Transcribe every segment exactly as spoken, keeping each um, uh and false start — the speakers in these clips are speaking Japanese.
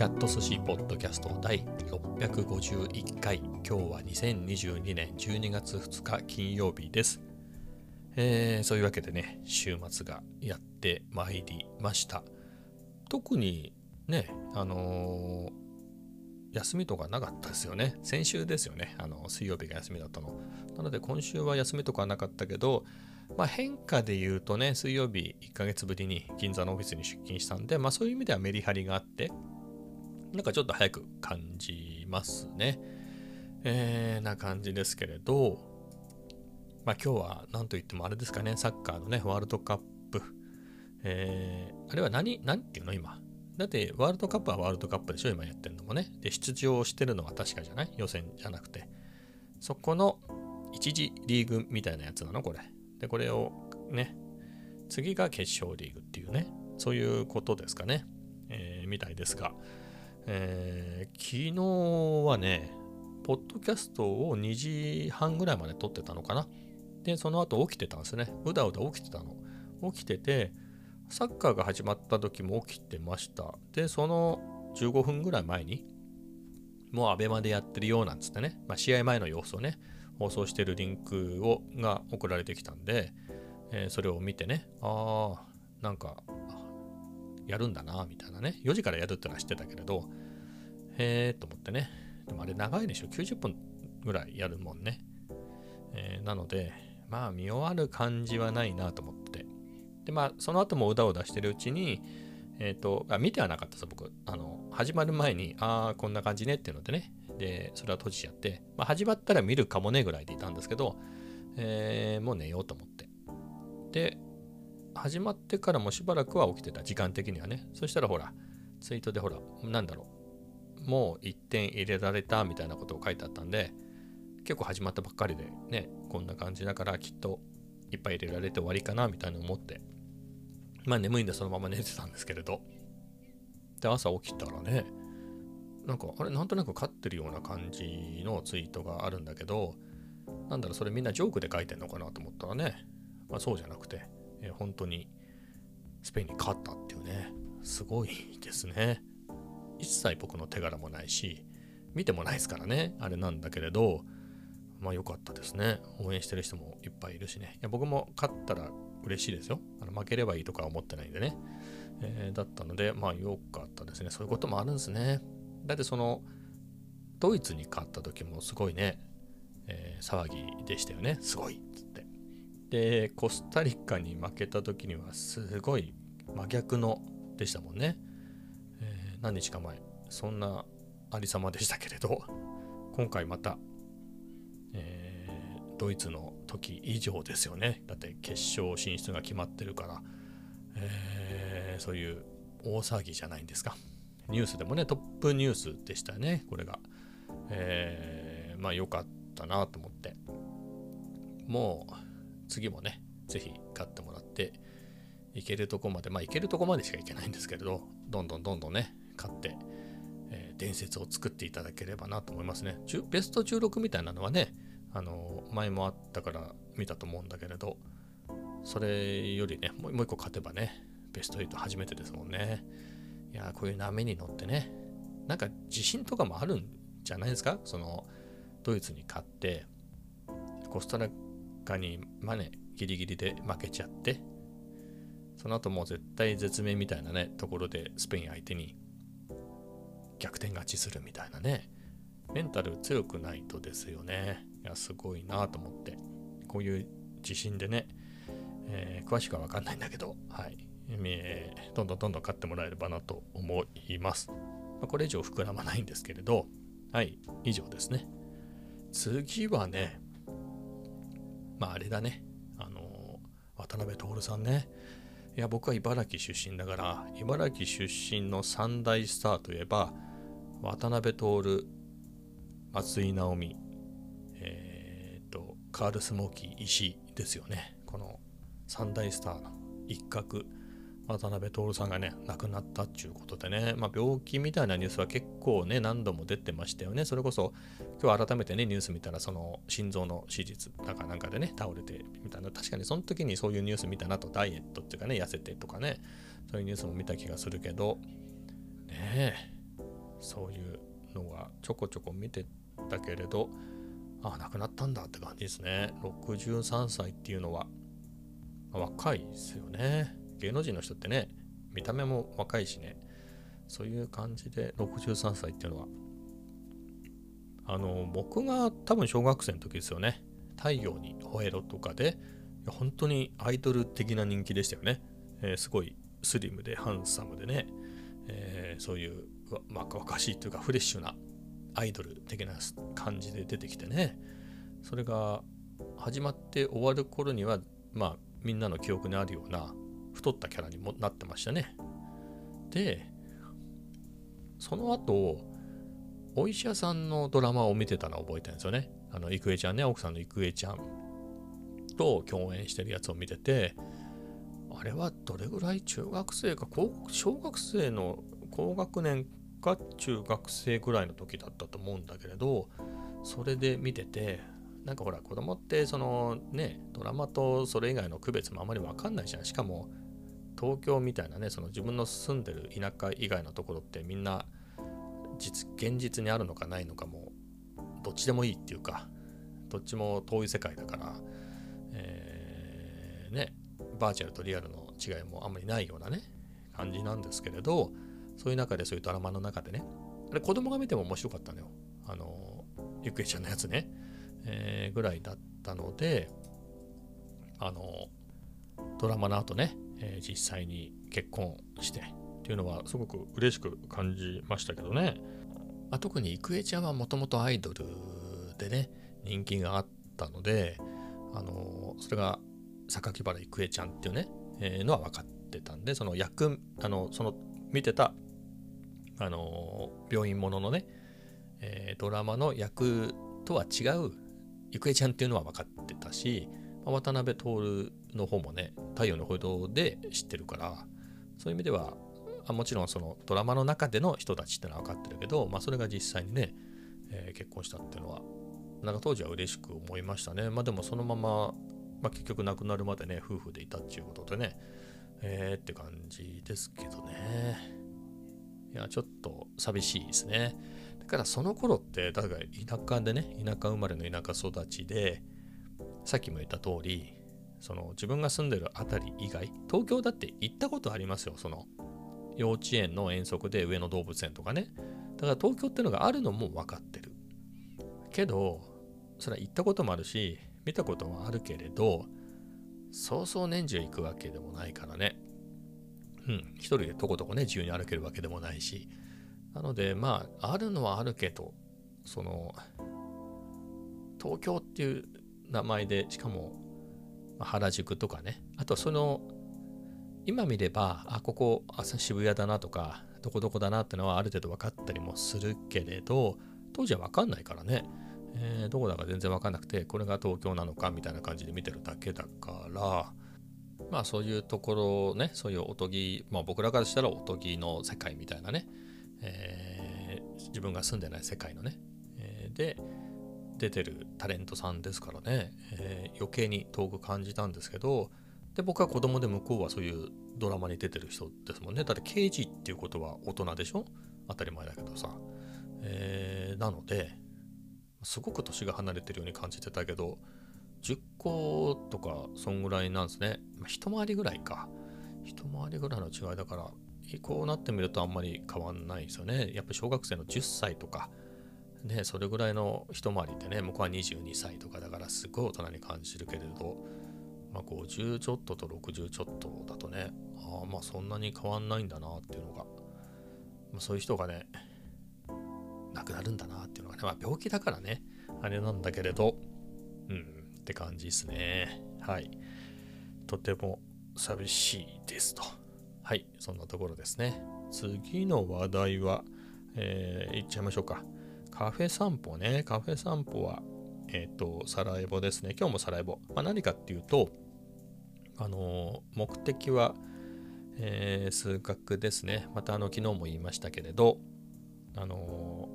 キャット寿司ポッドキャスト第ろっぴゃくごじゅういっかい、今日はにせんにじゅうにねんじゅうにがつふつか金曜日です。えー、そういうわけでね、週末がやってまいりました。特にね、あのー休みとかなかったですよね。先週ですよね。あの水曜日が休みだったの。なので今週は休みとかなかったけど、まあ、変化で言うとね、水曜日いっかげつぶりに銀座のオフィスに出勤したんで、まあそういう意味ではメリハリがあって、なんかちょっと早く感じますね。えー、な感じですけれど、まあ今日はなんといってもあれですかね、サッカーのね、ワールドカップ。えー、あれは何、何ていうの今。だってワールドカップはワールドカップでしょ、今やってるのもね。で、出場してるのは確かじゃない？予選じゃなくて。そこの一次リーグみたいなやつなのこれ。で、これをね、次が決勝リーグっていうね、そういうことですかね。えー、みたいですが、えー、昨日はね、ポッドキャストをにじはんぐらいまで撮ってたのかな。で、その後起きてたんですね。うだうだ起きてたの。起きてて、サッカーが始まった時も起きてました。で、そのじゅうごふんぐらい前に、もうアベマでやってるよなんつってね、まあ、試合前の様子をね、放送してるリンクをが送られてきたんで、えー、それを見てね、ああ、なんか、やるんだな、みたいなね、よじからやるってのは知ってたけれど、へえと思ってね、でもあれ長いでしょ、きゅうじゅっぷんぐらいやるもんね。えー、なので、まあ、見終わる感じはないなと思って。でまあ、その後もうだうだしてるうちに、えーと、あ、見てはなかったです僕。あの始まる前に、ああこんな感じねっていうのでね、でそれは閉じちゃって、まあ、始まったら見るかもねぐらいでいたんですけど、えー、もう寝ようと思って。で、始まってからもしばらくは起きてた、時間的にはね。そしたらほら、ツイートでほら、なんだろう、もういってん入れられたみたいなことを書いてあったんで、結構始まったばっかりでね、こんな感じだからきっと、いっぱい入れられて終わりかなみたいに思って、まあ眠いんでそのまま寝てたんですけれど、で朝起きたらね、なんかあれなんとなく勝ってるような感じのツイートがあるんだけど、なんだろうそれみんなジョークで書いてんのかなと思ったらね、まあそうじゃなくて、えー、本当にスペインに勝ったっていうね、すごいですね。一切僕の手柄もないし、見てもないですからね、あれなんだけれど。まあ良かったですね。応援してる人もいっぱいいるしね。いや僕も勝ったら嬉しいですよ。あの負ければいいとか思ってないんでね。えー、だったので、まあ良かったですね。そういうこともあるんですね。だってそのドイツに勝った時もすごいね、えー、騒ぎでしたよね。すごいっつって。で、コスタリカに負けた時にはすごい真逆のでしたもんね。えー、何日か前、そんなありさまでしたけれど、今回またえー、ドイツの時以上ですよね。だって決勝進出が決まってるから、えー、そういう大騒ぎじゃないんですか。ニュースでもね、トップニュースでしたねこれが。えー、まあ良かったなと思って、もう次もねぜひ勝ってもらって、いけるとこまでまあいけるとこまでしかいけないんですけれど、どんどんどんどんね勝って、伝説を作っていただければなと思いますね。ベストじゅうろくみたいなのはね、あの前もあったから見たと思うんだけれど、それよりね、もう一個勝てばね、ベストはち初めてですもんね。いや、こういう波に乗ってね、なんか自信とかもあるんじゃないですか。そのドイツに勝って、コスタリカにまあねギリギリで負けちゃって、その後もう絶対絶命みたいなねところでスペイン相手に。逆転勝ちするみたいなね、メンタル強くないとですよね。いやすごいなと思って、こういう自信でね、えー、詳しくは分かんないんだけど、はい、えー、どんどんどんどん勝ってもらえればなと思います。まあ、これ以上膨らまないんですけれど、はい、以上ですね。次はね、まああれだね、あのー、渡辺徹さんね。いや僕は茨城出身だから、茨城出身の三大スターといえば渡辺徹、松井直美、えー、とカールスモーキー石井ですよね。この三大スターの一角、渡辺徹さんがね亡くなったっていうことでね、まあ、病気みたいなニュースは結構ね何度も出てましたよね。それこそ今日改めてねニュース見たら、その心臓の手術なんかなんかでね倒れてみたいな、確かにその時にそういうニュース見たなと。ダイエットっていうかね、痩せてとかね、そういうニュースも見た気がするけどね。えそういうのがちょこちょこ見てたけれど、ああ亡くなったんだって感じですね。ろくじゅうさんさいっていうのは、まあ、若いですよね。芸能人の人ってね、見た目も若いしね、そういう感じでろくじゅうさんさいっていうのは、あの僕が多分小学生の時ですよね。太陽に吠えろとかで本当にアイドル的な人気でしたよね、えー、すごいスリムでハンサムでね、えー、そういう若々しいというかフレッシュなアイドル的な感じで出てきてね、それが始まって終わる頃には、まあみんなの記憶にあるような太ったキャラにもなってましたね。でその後お医者さんのドラマを見てたのを覚えたんですよね。あの郁恵ちゃんね、奥さんの郁恵ちゃんと共演してるやつを見てて、あれはどれぐらい中学生か小学生の高学年か中学生ぐらいの時だったと思うんだけれど、それで見てて、なんかほら子供ってそのねドラマとそれ以外の区別もあまり分かんないじゃん。しかも東京みたいなね、その自分の住んでる田舎以外のところってみんな実現実にあるのかないのかもどっちでもいいっていうか、どっちも遠い世界だから、えー、ねバーチャルとリアルの違いもあんまりないようなね感じなんですけれど、そういう中でそういうドラマの中でね、あれ子供が見ても面白かったのよ、あのゆくえちゃんのやつね、えー、ぐらいだったので、あのドラマの後ね、えー、実際に結婚してっていうのはすごく嬉しく感じましたけどね。あ、特に郁恵ちゃんはもともとアイドルでね人気があったので、あのそれが榊原郁恵ちゃんっていうね、えー、のは分かってたんで、その役あのその見てたあの病院もののね、えー、ドラマの役とは違う郁恵ちゃんっていうのは分かってたし、渡辺徹の方もね太陽の歩道で知ってるから、そういう意味ではもちろんそのドラマの中での人たちってのは分かってるけど、まあ、それが実際にね、えー、結婚したっていうのはなんか当時は嬉しく思いましたね。まあでもそのまま、まあ、結局亡くなるまでね夫婦でいたっていうことでね、えーって感じですけどね。いやちょっと寂しいですね。だからその頃ってだから田舎でね、田舎生まれの田舎育ちで、さっきも言った通りその自分が住んでるあたり以外、東京だって行ったことありますよ。その幼稚園の遠足で上野動物園とかね。だから東京ってのがあるのも分かってるけど、それは行ったこともあるし見たこともあるけれど、そうそう年中行くわけでもないからね、うん、一人でとことこね自由に歩けるわけでもないし、なのでまああるのはあるけど、その東京っていう名前で、しかも原宿とかね、あとその今見れば、あ、ここ朝渋谷だなとかどこどこだなってのはある程度分かったりもするけれど、当時は分かんないからね、えー、どこだか全然分かんなくて、これが東京なのかみたいな感じで見てるだけだから、まあそういうところね、そういうおとぎ、まあ僕らからしたらおとぎの世界みたいなね、えー、自分が住んでない世界のね、えー、で出てるタレントさんですからね、えー、余計に遠く感じたんですけど、で僕は子供で向こうはそういうドラマに出てる人ですもんね。だって刑事っていうことは大人でしょ、当たり前だけどさ、えー、なのですごく年が離れてるように感じてたけど、じゅっことかそんぐらいなんですね。まあ、一回りぐらいか一回りぐらいの違いだから、こうなってみるとあんまり変わんないですよね。やっぱ小学生のじゅっさいとかね、それぐらいの一回りってね、向こうはにじゅうにさいとかだから、すごい大人に感じるけれど、まあ、ごじゅうちょっととろくじゅうちょっとだとね、ああまあそんなに変わんないんだなっていうのが、まあ、そういう人がね亡くなるんだなっていうのがね、まあ病気だからねあれなんだけれど、うんって感じですね。はい、とても寂しいですと。はい、そんなところですね。次の話題は、えー、いっちゃいましょうか。カフェ散歩ね。カフェ散歩はえっと、サラエボですね。今日もサラエボ。まあ、何かっていうと、あのー、目的は、えー、数学ですね。またあの昨日も言いましたけれど、あの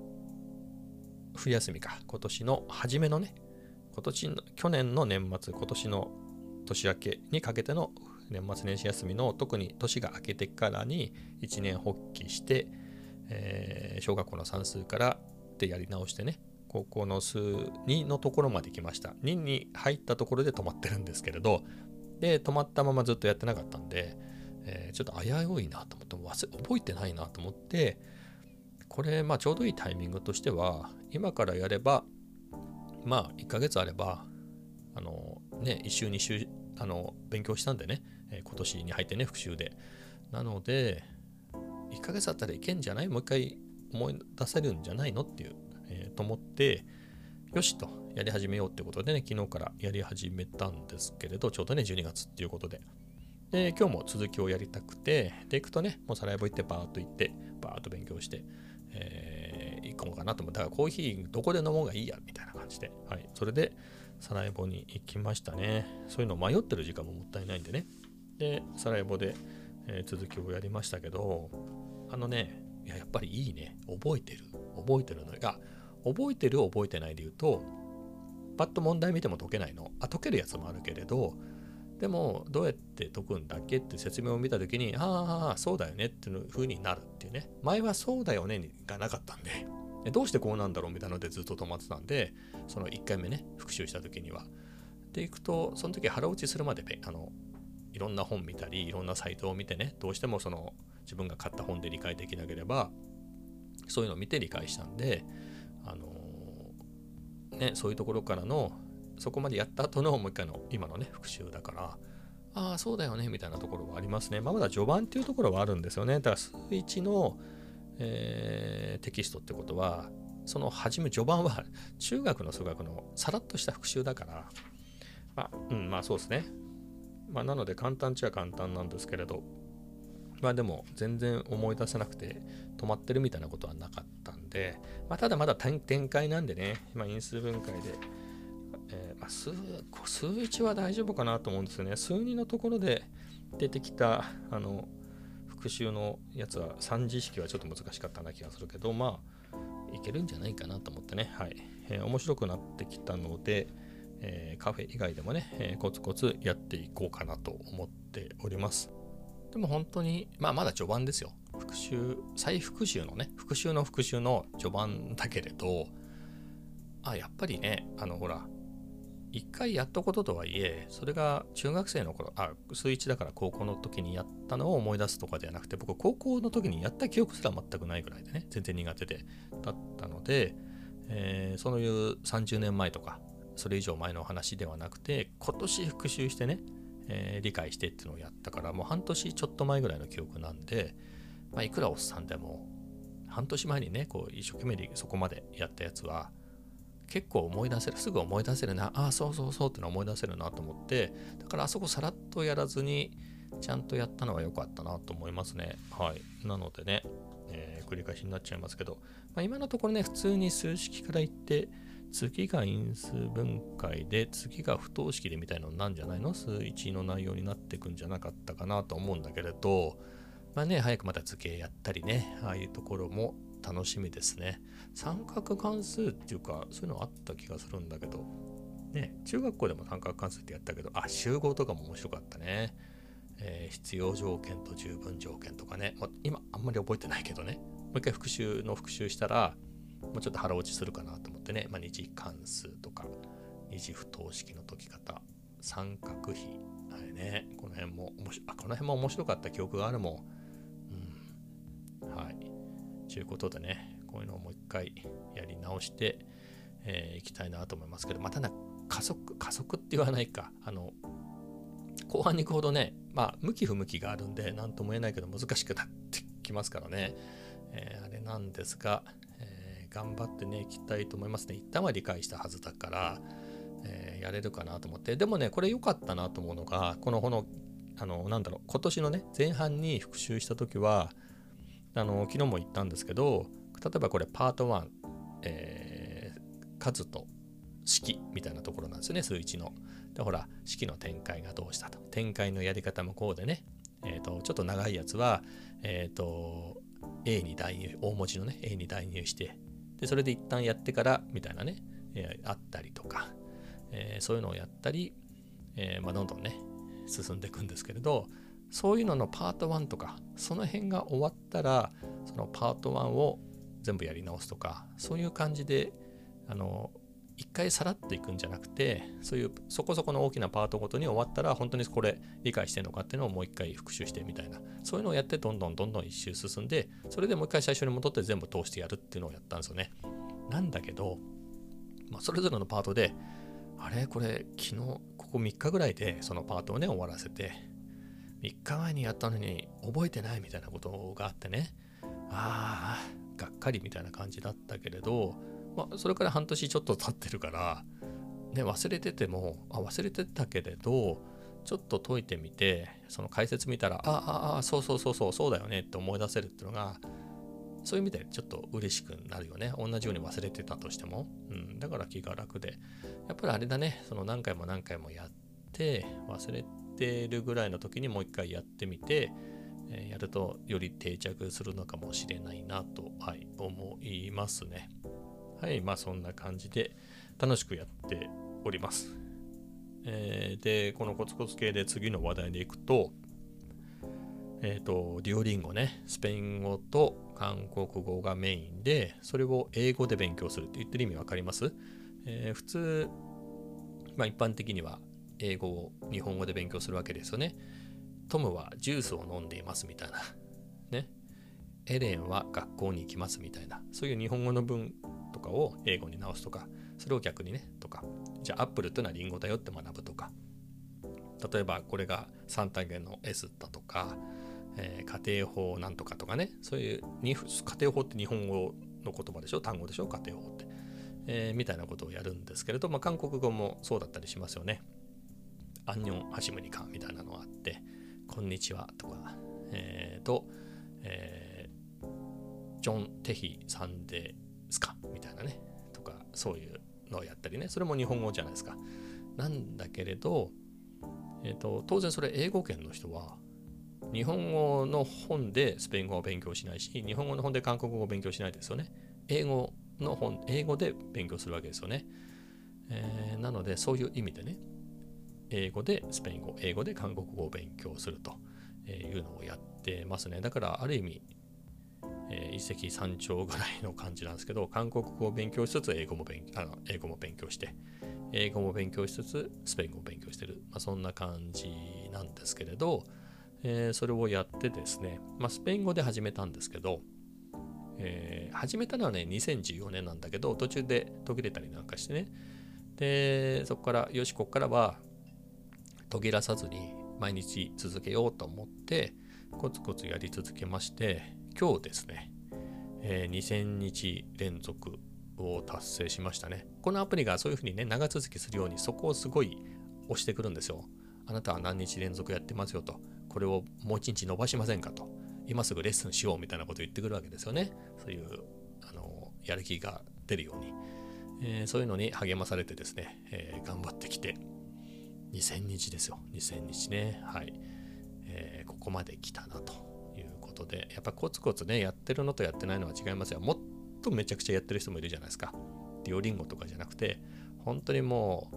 ー、冬休みか、今年の初めのね、今年の去年の年末、今年の年明けにかけての年末年始休みの、特に年が明けてからに一年発起して、えー、小学校の算数からってやり直してね、高校の数にのところまで来ました。にに入ったところで止まってるんですけれど、で止まったままずっとやってなかったんで、えー、ちょっと危ういなと思って、忘れ覚えてないなと思って、これまあちょうどいいタイミングとしては、今からやればまあいっかげつあればあのねいっ週に週あの勉強したんでね、えー、今年に入ってね復習で、なのでいっかげつあったらいけんじゃない、もう一回思い出せるんじゃないのっていう、えー、と思って、よしとやり始めようってことでね、昨日からやり始めたんですけれど、ちょうどねじゅうにがつっていうことで、で今日も続きをやりたくて、で行くとねもうサラエボ行ってバーッと行ってバーッと勉強して、えー、行こうかなと思って、だからコーヒーどこで飲もうがいいやみたいな感じで、はい、それでサラエボに行きましたね。そういうの迷ってる時間ももったいないんでね。でサラエボで、えー、続きをやりましたけど、あのね、いや、やっぱりいいね、覚えてる覚えてるのが、覚えてる覚えてないで言うと、パッと問題見ても解けないの、あ解けるやつもあるけれど、でもどうやって解くんだっけって説明を見たときに、ああそうだよねっていう風になるっていうね、前はそうだよねがなかったんで、どうしてこうなんだろうみたいなのでずっと止まってたんで、そのいっかいめね復習したときにはでいくと、その時腹落ちするまであのいろんな本見たりいろんなサイトを見てね、どうしてもその自分が買った本で理解できなければそういうのを見て理解したんで、あのー、ねそういうところからのそこまでやった後のもう一回の今のね復習だから、ああそうだよねみたいなところはありますね。まあ、まだ序盤っていうところはあるんですよね。だから数一の、えー、テキストってことは、その始め序盤は中学の数学のさらっとした復習だから、まあ、うん、まあそうですね。まあ、なので簡単っちゃ簡単なんですけれど、まあでも全然思い出せなくて止まってるみたいなことはなかったんで、まあ、ただまだ展開なんでね、今因数分解で、えーまあ、数, 数いちは大丈夫かなと思うんですよね。数にのところで出てきたあの復習のやつはさん次式はちょっと難しかったな気がするけど、まあいけるんじゃないかなと思ってね、はい、えー、面白くなってきたので、えー、カフェ以外でもね、えー、コツコツやっていこうかなと思っております。でも本当に、まあ、まだ序盤ですよ。復習再復習のね復習の復習の序盤だけれど、あやっぱりねあのほら一回やったこととはいえ、それが中学生の頃、あ、数いちだから高校の時にやったのを思い出すとかではなくて、僕高校の時にやった記憶すら全くないぐらいでね、全然苦手でだったので、えー、そういうさんじゅうねんまえとかそれ以上前の話ではなくて、今年復習してね、えー、理解してっていうのをやったから、もう半年ちょっと前ぐらいの記憶なんで、まあ、いくらおっさんでも半年前にねこう一生懸命そこまでやったやつは結構思い出せる、すぐ思い出せるな、ああそうそうそうっての思い出せるなと思って、だからあそこさらっとやらずにちゃんとやったのは良かったなと思いますね。はい、なのでね、えー、繰り返しになっちゃいますけど、まあ、今のところね普通に数式からいって、次が因数分解で、次が不等式でみたいなのなんじゃないの、数いちの内容になってくんじゃなかったかなと思うんだけれど、まあね早くまた図形やったりね、ああいうところも楽しみですね。三角関数っていうかそういうのあった気がするんだけどね、中学校でも三角関数ってやったけど、あ集合とかも面白かったね、えー、必要条件と十分条件とかね、もう今あんまり覚えてないけどね、もう一回復習の復習したらもうちょっと腹落ちするかなと思ってね、まあ、二次関数とか二次不等式の解き方、三角比、あれね、この辺も面白、あこの辺も面白かった記憶があるもん、うん、はいということでね、こういうのをもう一回やり直してい、えー、きたいなと思いますけど、またね加速加速って言わないか、あの後半に行くほどね、まあ向き不向きがあるんで何とも言えないけど難しくなってきますからね、えー、あれなんですが、えー、頑張ってねいきたいと思いますね。一旦は理解したはずだから、えー、やれるかなと思って、でもねこれ良かったなと思うのが、このこのあのなんだろう今年のね前半に復習した時は、あの昨日も言ったんですけど、例えばこれパートいち、えー、数と式みたいなところなんですよね、数いちの。でほら式の展開がどうしたと、展開のやり方もこうでね、えー、とちょっと長いやつは、えー、と A に代入、大文字のね A に代入して、でそれで一旦やってからみたいなね、えー、あったりとか、えー、そういうのをやったり、えーまあ、どんどんね進んでいくんですけれど、そういうののパートいちとかその辺が終わったらそのパートいちを全部やり直すとか、そういう感じであの一回さらっといくんじゃなくて、そういうそこそこの大きなパートごとに終わったら本当にこれ理解してるのかっていうのをもう一回復習してみたいな、そういうのをやってどんどんどんどん一周進んで、それでもう一回最初に戻って全部通してやるっていうのをやったんですよね。なんだけど、まあ、それぞれのパートであれこれ昨日ここみっかぐらいでそのパートをね終わらせて、みっかまえにやったのに覚えてないみたいなことがあってね、ああがっかりみたいな感じだったけれど、まあ、それから半年ちょっと経ってるから、ね、忘れててもあ忘れてたけれどちょっと解いてみてその解説見たらあああそうそうそうそうそうだよねって思い出せるっていうのがそういう意味でちょっと嬉しくなるよね。同じように忘れてたとしても、うん、だから気が楽でやっぱりあれだね、その何回も何回もやって忘れてるぐらいの時にもう一回やってみて、えー、やるとより定着するのかもしれないなと、はい、思いますね。はい、まあそんな感じで楽しくやっております。えー、で、このコツコツ系で次の話題でいくと、えっと、デュオリンゴね、スペイン語と韓国語がメインで、それを英語で勉強するって言ってる意味わかります？えー、普通、まあ一般的には英語を日本語で勉強するわけですよね。トムはジュースを飲んでいますみたいな。ね。エレンは学校に行きますみたいな。そういう日本語の文とかを英語に直すとか、それを逆にねとか、じゃあアップルというのはリンゴだよって学ぶとか、例えばこれが三単元の S だとか、えー、家庭法なんとかとかね、そういうに家庭法って日本語の言葉でしょ、単語でしょ、家庭法って、えー、みたいなことをやるんですけれど、まあ、韓国語もそうだったりしますよね。アンニョンハシムニカみたいなのがあって、こんにちはとか、えー、と、えー、ジョンテヒさんですかみたいなねとか、そういうのをやったりね、それも日本語じゃないですか。なんだけれど、えー、と当然それ英語圏の人は日本語の本でスペイン語を勉強しないし、日本語の本で韓国語を勉強しないですよね。英語の本、英語で勉強するわけですよね。えー、なのでそういう意味でね、英語でスペイン語、英語で韓国語を勉強するというのをやってますね。だからある意味えー、一石三鳥ぐらいの感じなんですけど、韓国語を勉強しつつ英語も勉あの英語も勉強して英語も勉強しつつスペイン語を勉強してる、まあ、そんな感じなんですけれど、えー、それをやってですね、まあ、スペイン語で始めたんですけど、えー、始めたのはねにせんじゅうよねんなんだけど、途中で途切れたりなんかしてね、でそこからよしここからは途切らさずに毎日続けようと思ってコツコツやり続けまして、今日ですね、えー、にせんにち連続を達成しましたね。このアプリがそういうふうにね、長続きするようにそこをすごい押してくるんですよ。あなたは何日連続やってますよと。これをもう一日伸ばしませんかと。今すぐレッスンしようみたいなことを言ってくるわけですよね。そういうあのやる気が出るように、えー、そういうのに励まされてですね、えー、頑張ってきて、にせんにちですよ。にせんにちね。はい。えー、ここまで来たなと。でやっぱコツコツねやってるのとやってないのは違いますよ。もっとめちゃくちゃやってる人もいるじゃないですか。デュオリンゴとかじゃなくて本当にも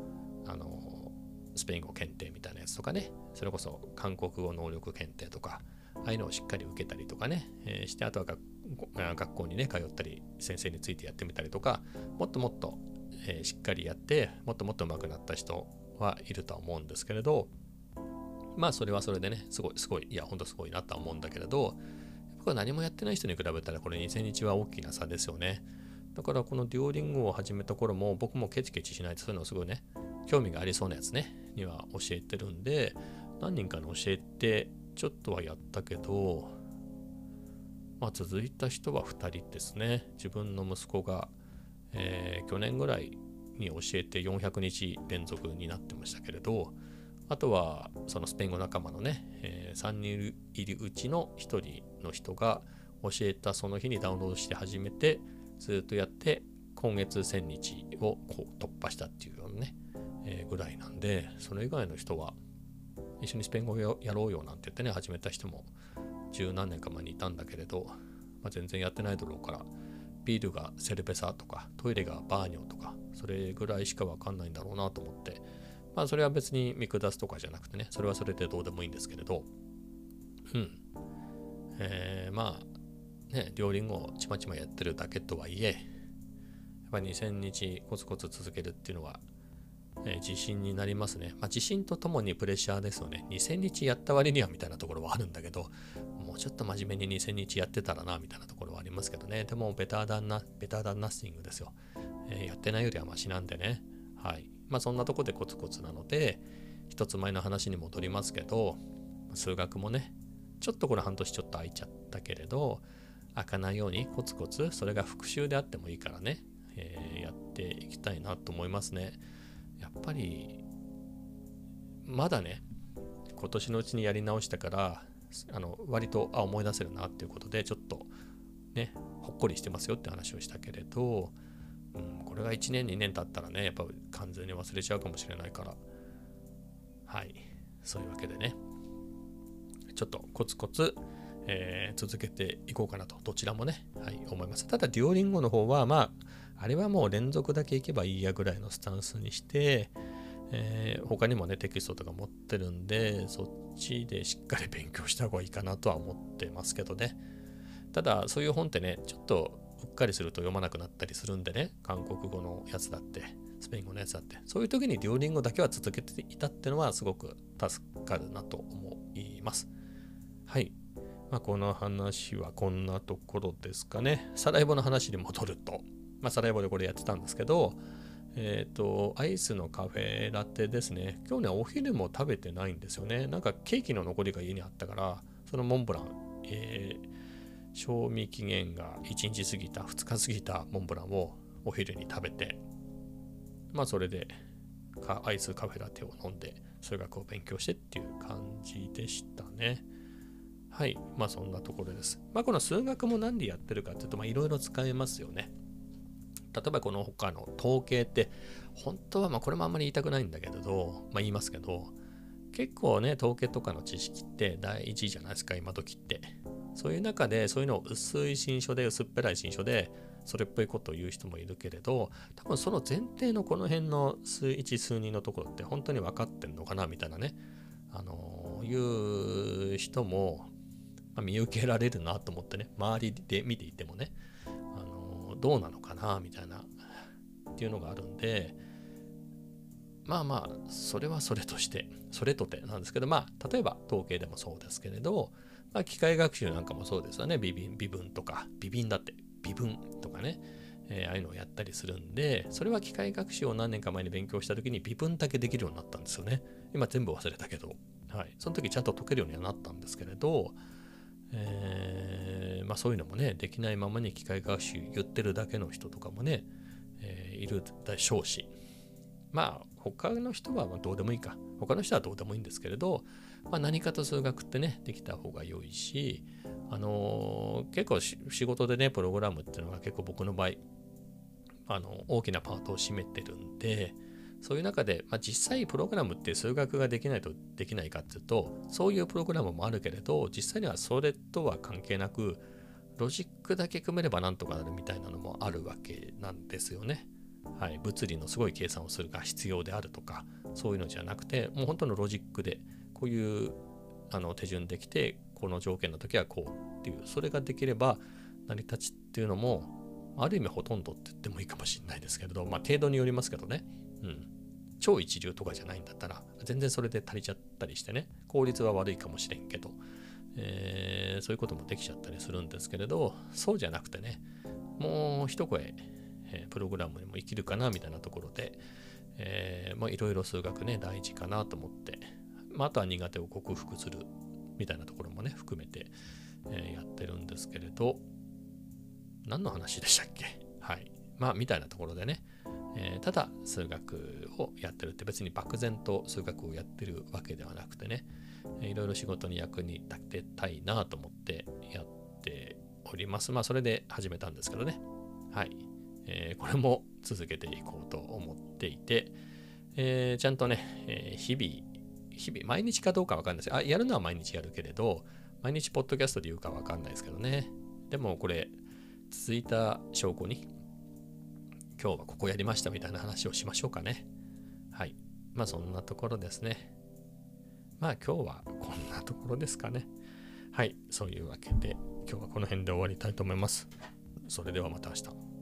うあのスペイン語検定みたいなやつとかね、それこそ韓国語能力検定とかああいうのをしっかり受けたりとかね、えー、して、あとは学、学校にね通ったり先生についてやってみたりとか、もっともっと、えー、しっかりやってもっともっと上手くなった人はいるとは思うんですけれど、まあそれはそれでね、すごいすごい、いやほんとすごいなとは思うんだけれど、僕は何もやってない人に比べたらこれにせんにちは大きな差ですよね。だからこのデュオリンゴを始めた頃も僕もケチケチしないと、そういうのすごいね、興味がありそうなやつねには教えてるんで、何人かに教えてちょっとはやったけど、まあ続いた人はふたりですね。自分の息子が、えー、去年ぐらいに教えてよんひゃくにち連続になってましたけれど、あとはそのスペイン語仲間のね、えー、さんにんいるうちのひとりの人が教えたその日にダウンロードして始めてずっとやって、今月せんにちをこう突破したっていうようなね、えー、ぐらいなんで、それ以外の人は一緒にスペイン語をやろうよなんて言ってね始めた人も十何年か前にいたんだけれど、まあ、全然やってないだろうから、ビールがセルベサとかトイレがバーニョとかそれぐらいしか分かんないんだろうなと思って、まあ、それは別に見下すとかじゃなくてね、それはそれでどうでもいいんですけれど、うんえー、まあね両輪をちまちまやってるだけとはいえやっぱりにせんにちコツコツ続けるっていうのは、えー、自信になりますね。まあ、自信とともにプレッシャーですよね。にせんにちやった割にはみたいなところはあるんだけど、もうちょっと真面目ににせんにちやってたらなみたいなところはありますけどね。でもベターダンナベターダンナッシングですよ、えー、やってないよりはマシなんでね。はいまあそんなとこでコツコツなので、一つ前の話に戻りますけど、数学もねちょっとこれ半年ちょっと空いちゃったけれど、開かないようにコツコツ、それが復習であってもいいからね、えー、やっていきたいなと思いますね。やっぱりまだね今年のうちにやり直したから、あの割とあ思い出せるなっていうことでちょっとねほっこりしてますよって話をしたけれど、うん、これがいちねんにねん経ったらねやっぱ完全に忘れちゃうかもしれないから、はいそういうわけでねちょっとコツコツ、えー、続けていこうかなとどちらもね、はい、思います。ただデュオリンゴの方はまああれはもう連続だけいけばいいやぐらいのスタンスにして、えー、他にもねテキストとか持ってるんでそっちでしっかり勉強した方がいいかなとは思ってますけどね。ただそういう本ってねちょっとうっかりすると読まなくなったりするんでね、韓国語のやつだってスペイン語のやつだってそういう時にデュオリンゴだけは続けていたっていうのはすごく助かるなと思います。はい、まあ、この話はこんなところですかね。サラエボの話に戻ると、まあ、サラエボでこれやってたんですけど、えっとアイスのカフェラテですね。今日ねお昼も食べてないんですよね。なんかケーキの残りが家にあったから、そのモンブラン、えー、賞味期限がいちにち過ぎたふつか過ぎたモンブランをお昼に食べて、まあそれでアイスカフェラテを飲んで数学を勉強してっていう感じでしたね。はいまあそんなところです。まあこの数学も何でやってるかっていうと、まあいろいろ使えますよね。例えばこの他の統計って本当はまあこれもあんまり言いたくないんだけれど、まあ言いますけど、結構ね統計とかの知識って第一じゃないですか今時って。そういう中でそういうのを薄い新書で薄っぺらい新書でそれっぽいことを言う人もいるけれど、多分その前提のこの辺の数いち数にのところって本当に分かってんのかなみたいなね、あのー、いう人も見受けられるなと思ってね、周りで見ていてもね、あのー、どうなのかなみたいなっていうのがあるんで、まあまあそれはそれとしてそれとてなんですけど、まあ例えば統計でもそうですけれど、まあ、機械学習なんかもそうですよね。微分、微分とか微分だって微分とかね、えー、ああいうのをやったりするんで、それは機械学習を何年か前に勉強した時に微分だけできるようになったんですよね。今全部忘れたけど、はい、その時ちゃんと解けるようにはなったんですけれど、えーまあ、そういうのもねできないままに機械学習言ってるだけの人とかもね、えー、いるでしょうし、まあ他の人はどうでもいいか、他の人はどうでもいいんですけれど、まあ、何かと数学ってねできた方が良いし、あのー、結構仕事でねプログラムっていうのが結構僕の場合、あのー、大きなパートを占めてるんで、そういう中で、まあ、実際プログラムって数学ができないとできないかっていうと、そういうプログラムもあるけれど実際にはそれとは関係なくロジックだけ組めればなんとかなるみたいなのもあるわけなんですよね。はい、物理のすごい計算をするが必要であるとかそういうのじゃなくて、もう本当のロジックでこういうあの手順できて、この条件の時はこうっていう、それができれば成り立ちっていうのもある意味ほとんどって言ってもいいかもしれないですけれど、まあ程度によりますけどね、うん、超一流とかじゃないんだったら全然それで足りちゃったりしてね、効率は悪いかもしれんけど、えー、そういうこともできちゃったりするんですけれど、そうじゃなくてね、もう一声、えー、プログラムにも生きるかなみたいなところで、えー、まあいろいろ数学ね大事かなと思って、まあ、あとは苦手を克服するみたいなところもね含めて、えー、やってるんですけれど、何の話でしたっけ？はい、まあみたいなところでね、えー、ただ数学をやってるって別に漠然と数学をやってるわけではなくてね、いろいろ仕事に役に立てたいなと思ってやっております。まあそれで始めたんですけどね、はい、えー、これも続けていこうと思っていて、えー、ちゃんとね、えー、日々日々毎日かどうか分かんないです。あ、やるのは毎日やるけれど毎日ポッドキャストで言うか分かんないですけどね。でもこれ続いた証拠に今日はここやりましたみたいな話をしましょうかね。はい。まあそんなところですね。まあ今日はこんなところですかね。はい、そういうわけで今日はこの辺で終わりたいと思います。それではまた明日。